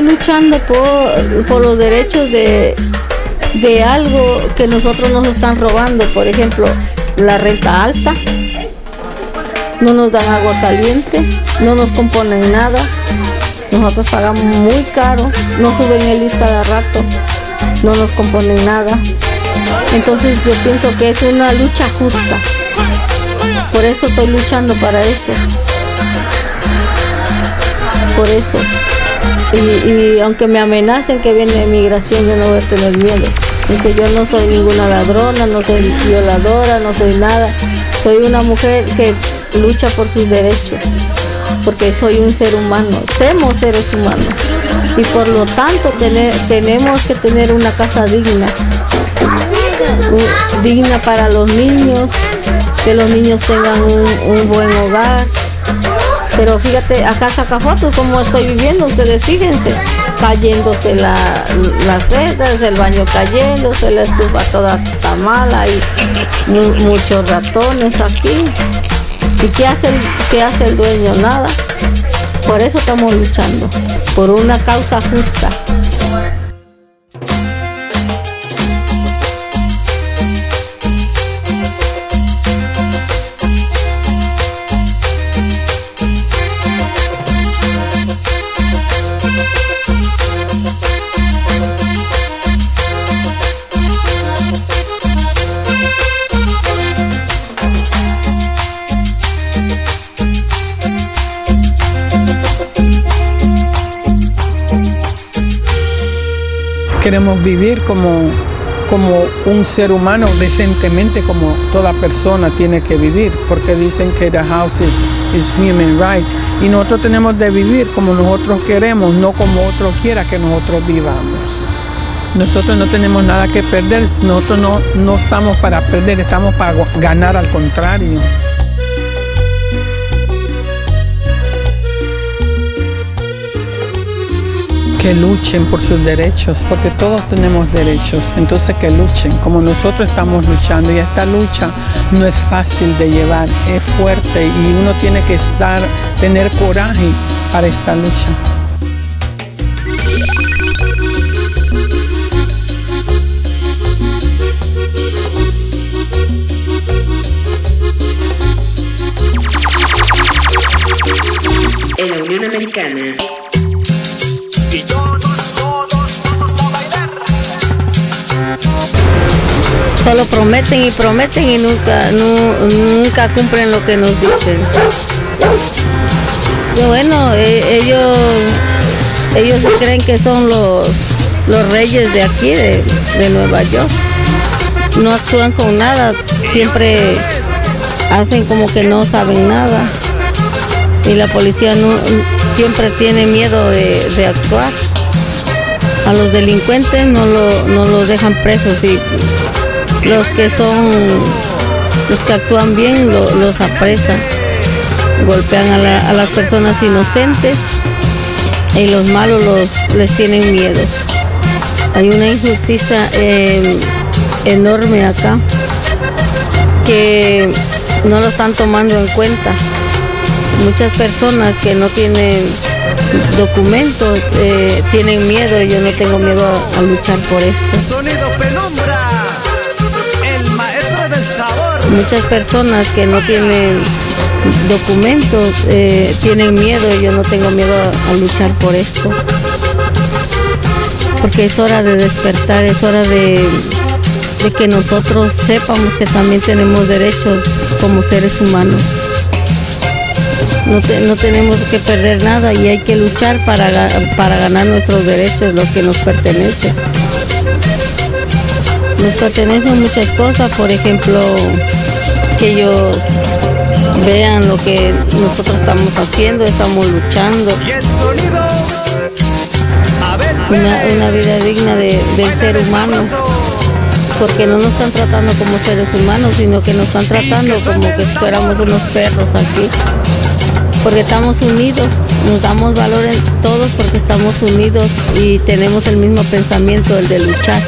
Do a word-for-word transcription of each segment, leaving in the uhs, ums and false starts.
estoy luchando por, por los derechos de, de algo que nosotros nos están robando, por ejemplo, la renta alta, no nos dan agua caliente, no nos componen nada, nosotros pagamos muy caro, nos suben el I S cada rato, no nos componen nada. Entonces yo pienso que es una lucha justa, por eso estoy luchando para eso, por eso. Y, y aunque me amenacen que viene migración, yo no voy a tener miedo, porque yo no soy ninguna ladrona, no soy violadora, no soy nada. Soy una mujer que lucha por sus derechos, porque soy un ser humano, somos seres humanos. Y por lo tanto tener, tenemos que tener una casa digna, digna para los niños, que los niños tengan un, un buen hogar. Pero fíjate, acá saca fotos como estoy viviendo, ustedes fíjense, cayéndose la, las redes, el baño cayéndose, la estufa toda está mala, hay mu muchos ratones aquí. ¿Y qué hace, el, qué hace el dueño? Nada. Por eso estamos luchando, por una causa justa. Queremos vivir como, como un ser humano, decentemente, como toda persona tiene que vivir, porque dicen que the house is, is human right. Y nosotros tenemos de vivir como nosotros queremos, no como otro quiera que nosotros vivamos. Nosotros no tenemos nada que perder, nosotros no, no estamos para perder, estamos para ganar, al contrario. Que luchen por sus derechos, porque todos tenemos derechos, entonces que luchen, como nosotros estamos luchando. Y esta lucha no es fácil de llevar, es fuerte y uno tiene que estar, tener coraje para esta lucha. En la Unión Americana. Y todos, todos, todos a bailar. Solo prometen y prometen y nunca, nu, nunca cumplen lo que nos dicen. Y bueno, eh, ellos, ellos creen que son los, los reyes de aquí, de, de Nueva York. No actúan con nada, siempre hacen como que no saben nada. Y la policía no, siempre tiene miedo de, de actuar. A los delincuentes no los no lo dejan presos, y los que son, los que actúan bien lo, los apresan. Golpean a, la, a las personas inocentes y los malos los, les tienen miedo. Hay una injusticia eh, enorme acá que no lo están tomando en cuenta. Muchas personas que no tienen documentos eh, tienen miedo, y yo no tengo miedo a, a luchar por esto. Sonido Penumbra, el maestro del sabor. Muchas personas que no tienen documentos eh, tienen miedo, y yo no tengo miedo a, a luchar por esto. Porque es hora de despertar, es hora de, de que nosotros sepamos que también tenemos derechos como seres humanos. No, te, no tenemos que perder nada, y hay que luchar para, para ganar nuestros derechos, los que nos pertenecen. Nos pertenecen muchas cosas, por ejemplo, que ellos vean lo que nosotros estamos haciendo, estamos luchando. Una, una vida digna de, del ser humano, porque no nos están tratando como seres humanos, sino que nos están tratando como que fuéramos unos perros aquí. Porque estamos unidos, nos damos valor en todos, porque estamos unidos y tenemos el mismo pensamiento, el de luchar.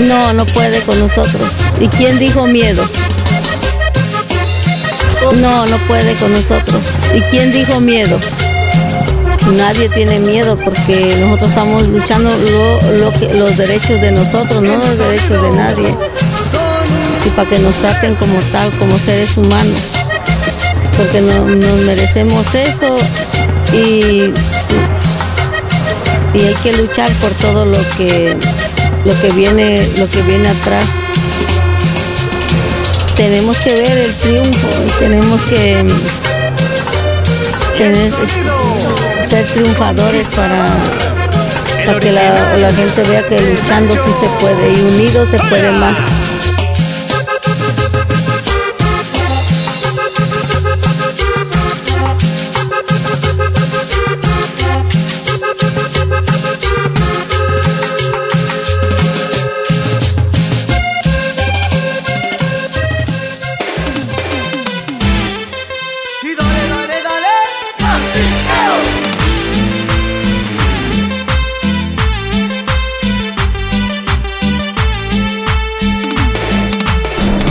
No, no puede con nosotros. ¿Y quién dijo miedo? No, no puede con nosotros. ¿Y quién dijo miedo? nadie tiene miedo porque nosotros estamos luchando lo, lo que, los derechos de nosotros, no los derechos de nadie. Y para que nos traten como tal, como seres humanos, porque no, nos merecemos eso y, y hay que luchar por todo lo que, lo que viene, lo que viene atrás. Tenemos que ver el triunfo, tenemos que tener, ser triunfadores para, para que la, la gente vea que luchando sí se puede y unidos se puede más.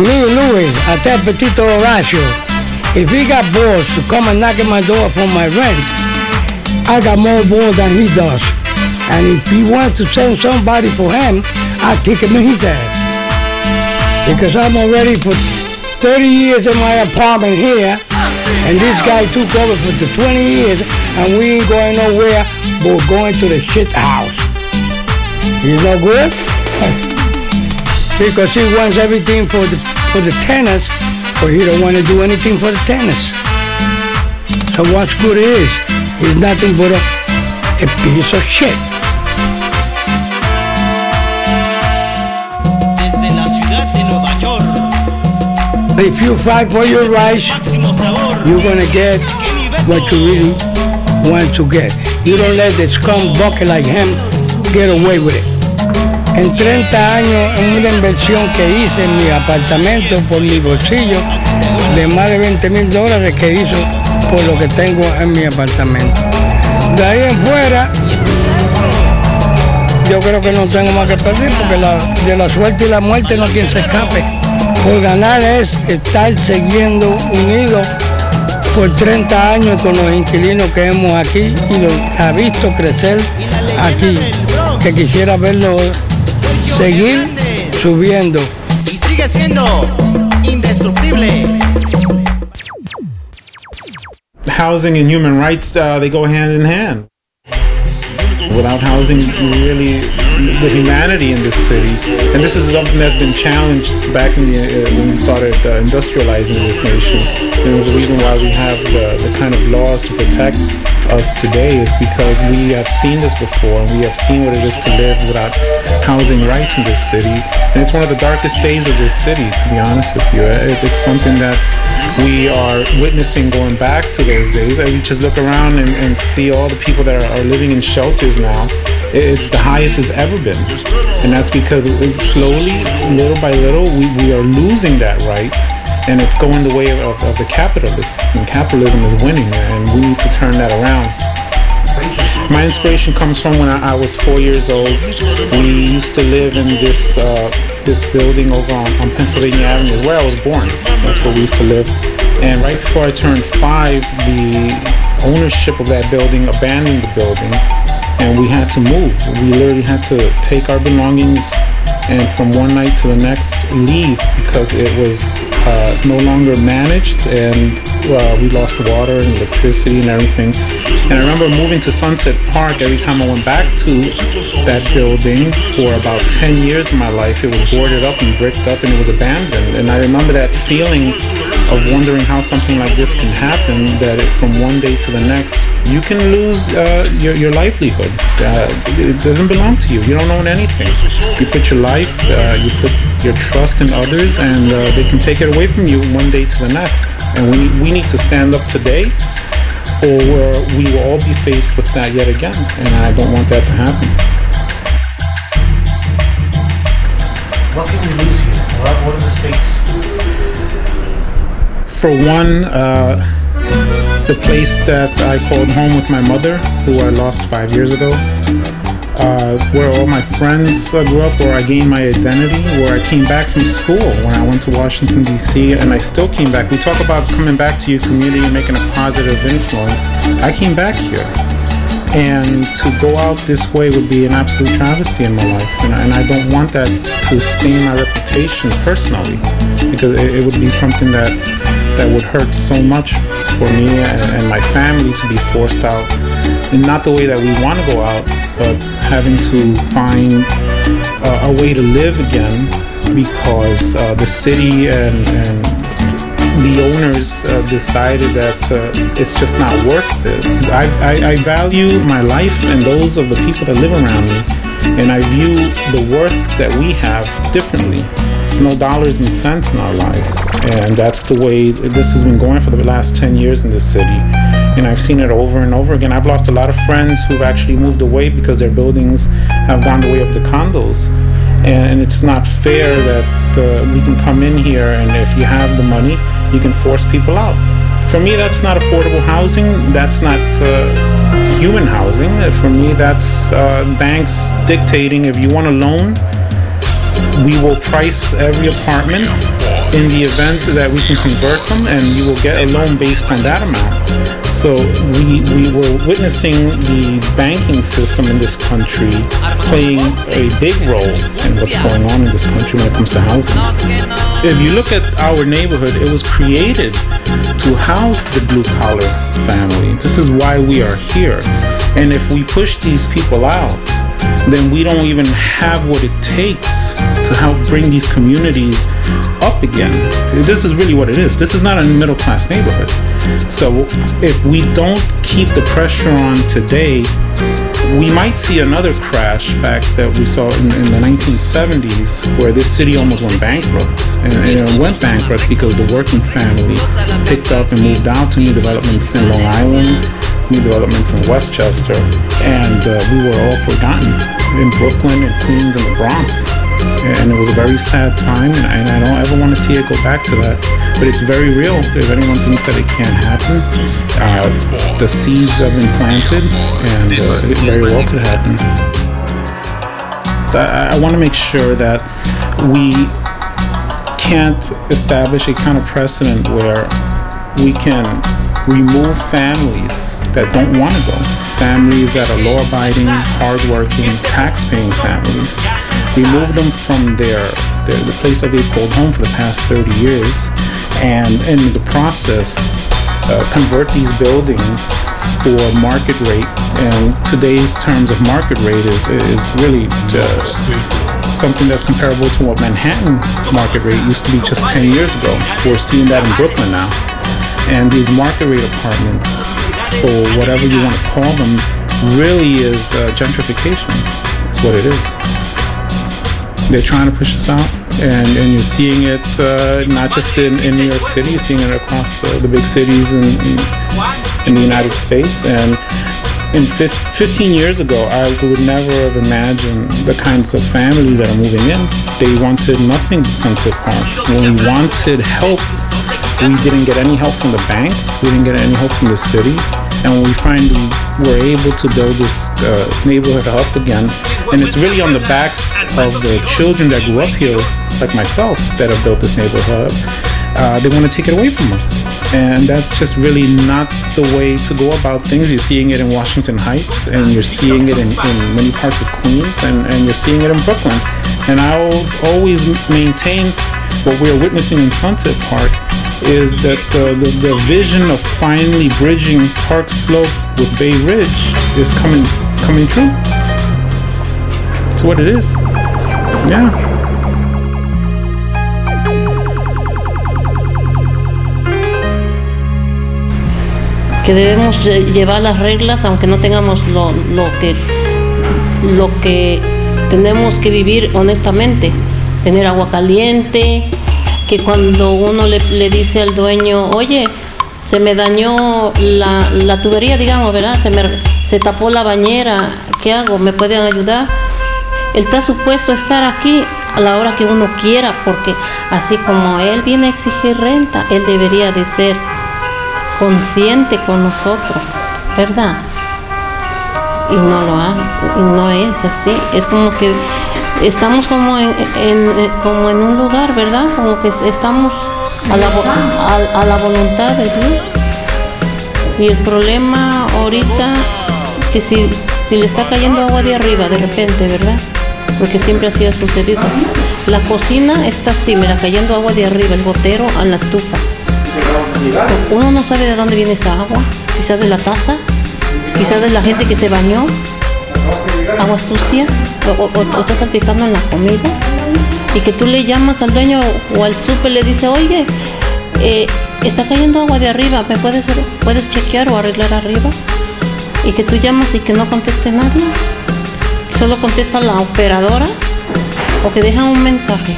Louie Louie, I tell Petito Horacio, if he got balls to come and knock at my door for my rent, I got more balls than he does. And if he wants to send somebody for him, I'll kick him in his ass. Because I'm already for thirty years in my apartment here, and this guy took over for the twenty years, and we ain't going nowhere, but we're going to the shit house. You no good? Because he wants everything for the for the tenants, but he don't want to do anything for the tenants. So what's good is, he's nothing but a, a piece of shit. If you fight for your rights, you're going to get what you really want to get. You don't let the scum bucket like him get away with it. En treinta años, en una inversión que hice en mi apartamento por mi bolsillo, de más de veinte mil dólares que hizo por lo que tengo en mi apartamento. De ahí en fuera, yo creo que no tengo más que perder, porque la, de la suerte y la muerte no hay quien se escape. Por ganar es estar siguiendo unidos por treinta años con los inquilinos que hemos aquí y los que ha visto crecer aquí, que quisiera verlos seguir subiendo. Y sigue siendo indestructible. Housing and human rights, uh, they go hand in hand. Without housing, really, the humanity in this city, and this is something that's been challenged back in the, uh, when we started uh, industrializing this nation. It was the reason why we have the, the kind of laws to protect us today is because we have seen this before, and we have seen what it is to live without housing rights in this city, and it's one of the darkest days of this city, to be honest with you. It's something that we are witnessing going back to those days. I mean, just look around and, and see all the people that are, are living in shelters now. It's the highest it's ever been, and that's because slowly, little by little, we, we are losing that right, and it's going the way of, of, of the capitalists, and capitalism is winning, and we need to turn that around. My inspiration comes from when I, I was four years old. We used to live in this uh, this building over on, on Pennsylvania Avenue, is where I was born. That's where we used to live. And right before I turned five, the ownership of that building abandoned the building, and we had to move. We literally had to take our belongings and from one night to the next leave because it was uh, no longer managed, and uh, we lost water and electricity and everything. And I remember moving to Sunset Park. Every time I went back to that building for about ten years of my life, it was boarded up and bricked up and it was abandoned. And I remember that feeling of wondering how something like this can happen, that it, from one day to the next, you can lose uh, your, your livelihood. Uh, it doesn't belong to you. You don't own anything. You put your life Uh, you put your trust in others, and uh, they can take it away from you one day to the next. And we we need to stand up today, or we will all be faced with that yet again. And I don't want that to happen. What can we lose here? What, what are the stakes? For one, uh, the place that I called home with my mother, who I lost five years ago. Uh, where all my friends uh, grew up, where I gained my identity, where I came back from school when I went to Washington, D C, and I still came back. We talk about coming back to your community and making a positive influence. I came back here. And to go out this way would be an absolute travesty in my life. And, and I don't want that to stain my reputation personally, because it, it would be something that, that would hurt so much for me and, and my family to be forced out. And not the way that we want to go out, but having to find uh, a way to live again, because uh, the city and, and the owners uh, decided that uh, it's just not worth it. I, I, I value my life and those of the people that live around me, and I view the worth that we have differently. There's no dollars and cents in our lives, and that's the way this has been going for the last ten years in this city. And I've seen it over and over again. I've lost a lot of friends who've actually moved away because their buildings have gone the way of the condos. And it's not fair that uh, we can come in here and if you have the money, you can force people out. For me, that's not affordable housing. That's not uh, human housing. For me, that's uh, banks dictating if you want a loan, we will price every apartment in the event that we can convert them, and you will get a loan based on that amount. So we, we were witnessing the banking system in this country playing a big role in what's going on in this country when it comes to housing. If you look at our neighborhood, it was created to house the blue-collar family. This is why we are here. And if we push these people out, then we don't even have what it takes to help bring these communities up again. This is really what it is. This is not a middle-class neighborhood. So if we don't keep the pressure on today, we might see another crash back that we saw in, in the nineteen seventies, where this city almost went bankrupt. And, and it went bankrupt because the working family picked up and moved out to new developments in Long Island, new developments in Westchester, and uh, we were all forgotten in Brooklyn and Queens and the Bronx. And it was a very sad time, and I don't ever want to see it go back to that. But it's very real. If anyone thinks that it can't happen, uh, the seeds have been planted, and uh, it very well could happen. I, I want to make sure that we can't establish a kind of precedent where we can remove families that don't want to go, families that are law-abiding, hard-working, tax-paying families. Remove them from their, their the place that they've called home for the past thirty years, and in the process, uh, convert these buildings for market rate. And today's terms of market rate is is really just something that's comparable to what Manhattan market rate used to be just ten years ago. We're seeing that in Brooklyn now. And these market rate apartments, or whatever you want to call them, really is uh, gentrification. It's what it is. They're trying to push us out, and, and you're seeing it uh, not just in, in New York City, you're seeing it across the, the big cities in, in, in the United States. And in fifteen years ago, I would never have imagined the kinds of families that are moving in. They wanted nothing but Sunset Park. When we wanted help, we didn't get any help from the banks, we didn't get any help from the city, and when we finally were able to build this uh, neighborhood up again, and it's really on the backs of the children that grew up here, like myself, that have built this neighborhood, uh, they want to take it away from us. And that's just really not the way to go about things. You're seeing it in Washington Heights, and you're seeing it in, in many parts of Queens, and, and you're seeing it in Brooklyn. And I always maintain what we're witnessing in Sunset Park is that uh, the, the vision of finally bridging Park Slope with Bay Ridge is coming coming true. It's what it is. Yeah. Que debemos llevar las reglas aunque no tengamos lo, lo que lo que tenemos que vivir honestamente, tener agua caliente. Que cuando uno le, le dice al dueño, oye, se me dañó la, la tubería, digamos, ¿verdad? Se me se tapó la bañera, ¿qué hago? ¿Me pueden ayudar? Él está supuesto a estar aquí a la hora que uno quiera, porque así como él viene a exigir renta, él debería de ser consciente con nosotros, ¿verdad? Y no lo hace, y no es así, es como que estamos como en, en, en, como en un lugar, ¿verdad? Como que estamos a la, a, a la voluntad de Dios. Y el problema ahorita si, si, si le está cayendo agua de arriba de repente, ¿verdad? Porque siempre así ha sucedido. La cocina está así, mira, cayendo agua de arriba, el gotero a la estufa. Uno no sabe de dónde viene esa agua, quizás de la taza, quizás de la gente que se bañó, agua sucia, o, o, o está salpicando en la comida, y que tú le llamas al dueño o al súper, le dice, oye, eh, está cayendo agua de arriba, ¿me puedes, puedes chequear o arreglar arriba? Y que tú llamas y que no conteste nadie, que solo contesta la operadora, o que deja un mensaje.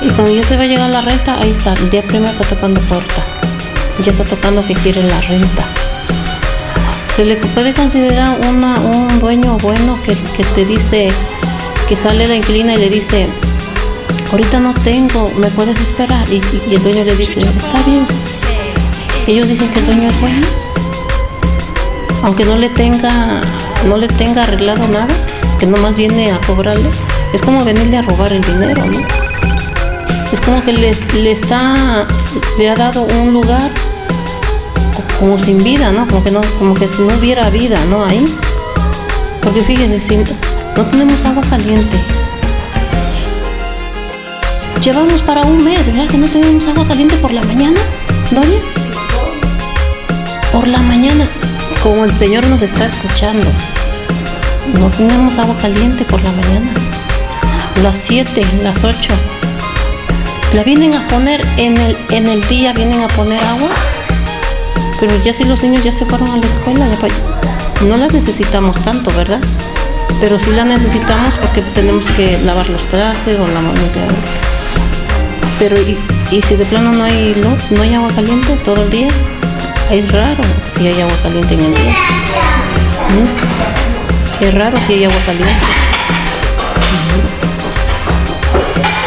Y cuando ya se va a llegar la renta, ahí está, el día primero está tocando puerta. Ya está tocando que quiere la renta. Se le puede considerar una, un dueño bueno que, que te dice, que sale la inquilina y le dice, ahorita no tengo, ¿me puedes esperar? Y, y el dueño le dice, está bien. Ellos dicen que el dueño es bueno, aunque no le tenga, no le tenga arreglado nada, que nomás viene a cobrarle. Es como venirle a robar el dinero, ¿no? Es como que le, le está, le ha dado un lugar como sin vida, ¿no? Como que no, como que si no hubiera vida, ¿no? Ahí. Porque fíjense, si no tenemos agua caliente. Llevamos para un mes, ¿verdad? Que no tenemos agua caliente por la mañana, doña. Por la mañana, como el Señor nos está escuchando. No tenemos agua caliente por la mañana. Las siete, las ocho. La vienen a poner en el, en el día, vienen a poner agua, pero ya si los niños ya se fueron a la escuela, no la necesitamos tanto, ¿verdad? Pero sí la necesitamos porque tenemos que lavar los trajes o la manita. Pero y, y si de plano no hay luz, no hay agua caliente todo el día, es raro si hay agua caliente en el día. ¿Mm? Es raro si hay agua caliente.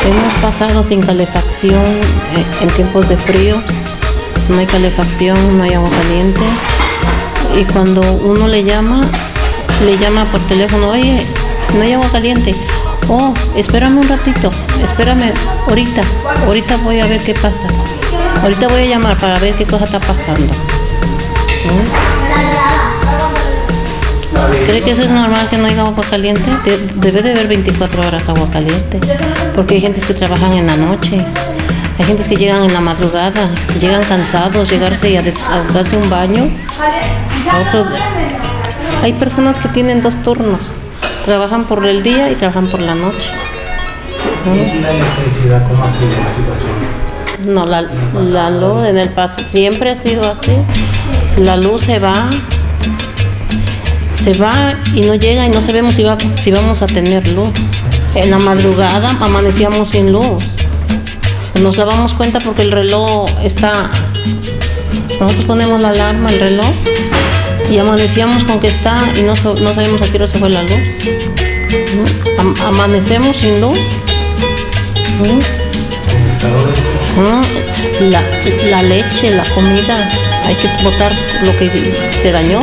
Hemos pasado sin calefacción eh, en tiempos de frío, no hay calefacción, no hay agua caliente. Y cuando uno le llama, le llama por teléfono, oye, no hay agua caliente. Oh, espérame un ratito, espérame, ahorita, ahorita voy a ver qué pasa. Ahorita voy a llamar para ver qué cosa está pasando. ¿Eh? ¿Cree que eso es normal que no haya agua caliente? De- debe de haber veinticuatro horas agua caliente. Porque hay gentes que trabajan en la noche, hay gentes que llegan en la madrugada, llegan cansados, llegarse y a, des- a darse un baño. Otro... Hay personas que tienen dos turnos, trabajan por el día y trabajan por la noche. ¿Y la electricidad cómo ha sido la situación? No, la, la luz en el pasado siempre ha sido así. La luz se va, se va y no llega y no sabemos si, va, si vamos a tener luz. En la madrugada amanecíamos sin luz. Nos dábamos cuenta porque el reloj está... Nosotros ponemos la alarma, el reloj, y amanecíamos con que está y no, so, no sabemos a qué hora se fue la luz. ¿No? Am- amanecemos sin luz. ¿No? ¿No? La, la leche, la comida, hay que botar lo que se dañó.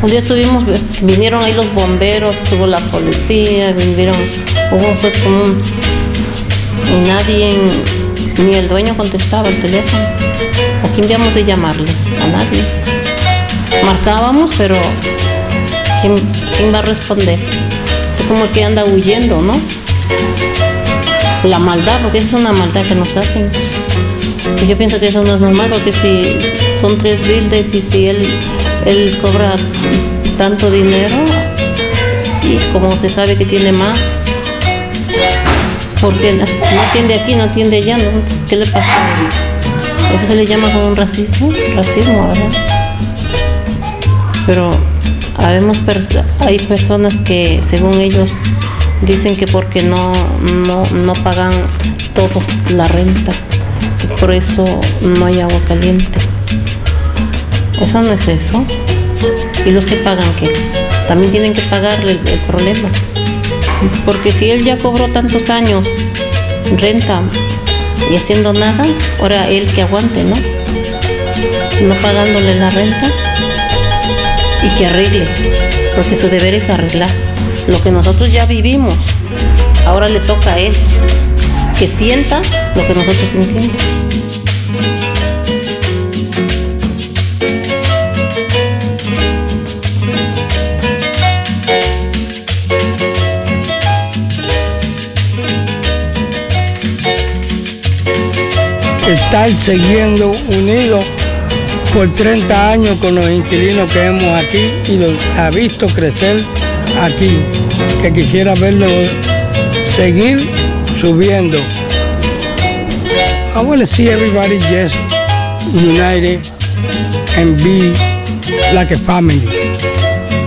Un día tuvimos, vinieron ahí los bomberos, estuvo la policía, vinieron, hubo pues como un, y nadie, ni el dueño contestaba el teléfono. ¿A quién íbamos a llamarle? A nadie. Marcábamos, pero ¿quién, quién va a responder? Es como el que anda huyendo, ¿no? La maldad, porque es una maldad que nos hacen. Y yo pienso que eso no es normal, porque si son tres bildes y si él... Él cobra tanto dinero y como se sabe que tiene más, porque no atiende aquí, no atiende allá, entonces ¿qué le pasa? Eso se le llama como un racismo, racismo, ¿verdad? Pero habemos pers- hay personas que según ellos dicen que porque no, no, no pagan todos la renta, que por eso no hay agua caliente. Eso no es eso. ¿Y los que pagan qué? También tienen que pagarle el, el problema. Porque si él ya cobró tantos años renta y haciendo nada, ahora él que aguante, ¿no? No pagándole la renta y que arregle. Porque su deber es arreglar. Lo que nosotros ya vivimos, ahora le toca a él. Que sienta lo que nosotros sentimos. estar siguiendo unidos por treinta años con los inquilinos que hemos aquí y los ha visto crecer aquí, que quisiera verlo seguir subiendo. I want to see everybody just united and be like a family.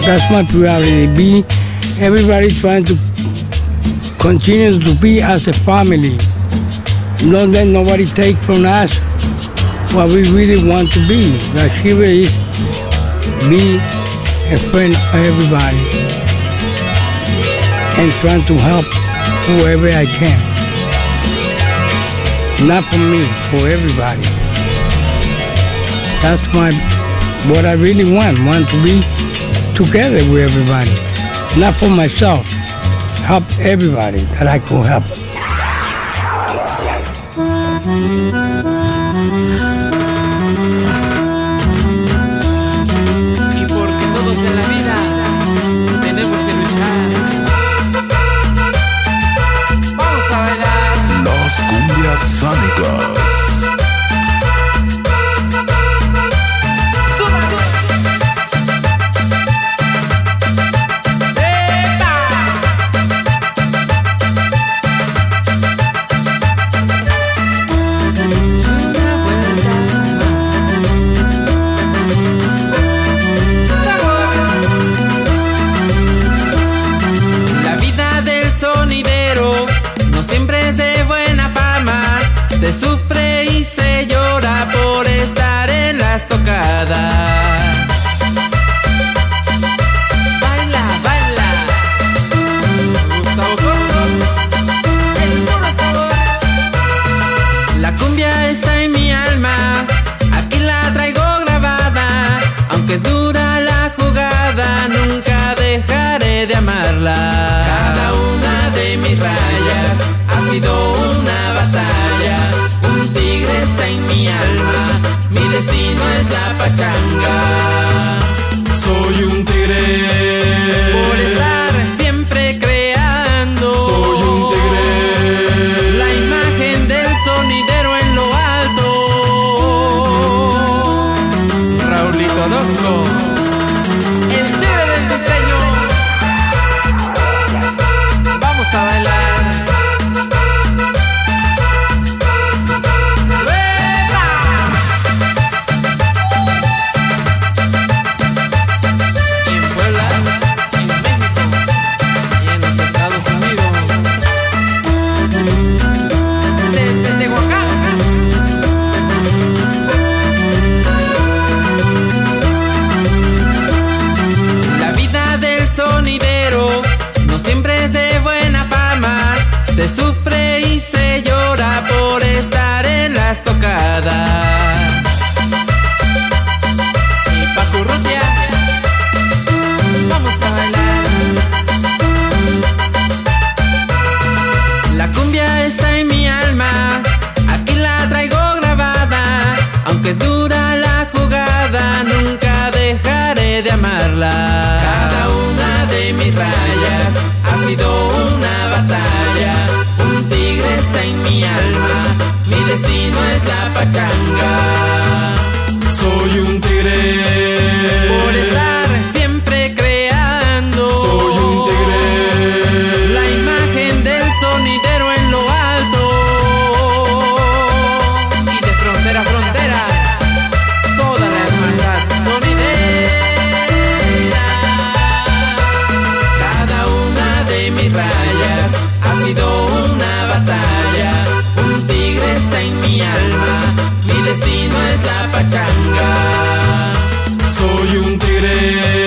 That's my priority. Be everybody trying to continue to be as a family. Not let nobody take from us what we really want to be. The Shiva is be a friend of everybody and trying to help whoever I can. Not for me, for everybody. That's my, what I really want, want to be together with everybody. Not for myself, help everybody that I could help. Y porque todos en la vida tenemos que luchar. Vamos a bailar. Las cumbias sánicas. Se sufre y se llora por estar en las tocadas. Baila, baila. Gustavo Coro, el puro sabor. La cumbia está en mi alma, aquí la traigo grabada. Aunque es dura la jugada, nunca dejaré de amarla. Cada una de mis rayas ha sido una batalla. Está en mi alma, mi destino es la pachanga. Soy un tigre por estar siempre creando. Soy un tigre, la imagen del sonidero en lo alto. Raulito Orozco, el tigre del diseño. Vamos a bailar. Se sufre y se llora por estar en las tocadas. Y Paco Rutia, vamos a bailar. La cumbia está en mi alma, aquí la traigo grabada. Aunque es dura la jugada, nunca dejaré de amarla. Cada una de mis rayas ha sido una batalla. En mi alma, mi destino es la pachanga. Soy un tigre por estar siempre creando. Soy un tigre, la imagen del sonidero en lo alto. Y de frontera a frontera, toda la hermandad sonidera. Cada una de mis rayas ha sido una batalla. Destino es la pachanga. Soy un tigre.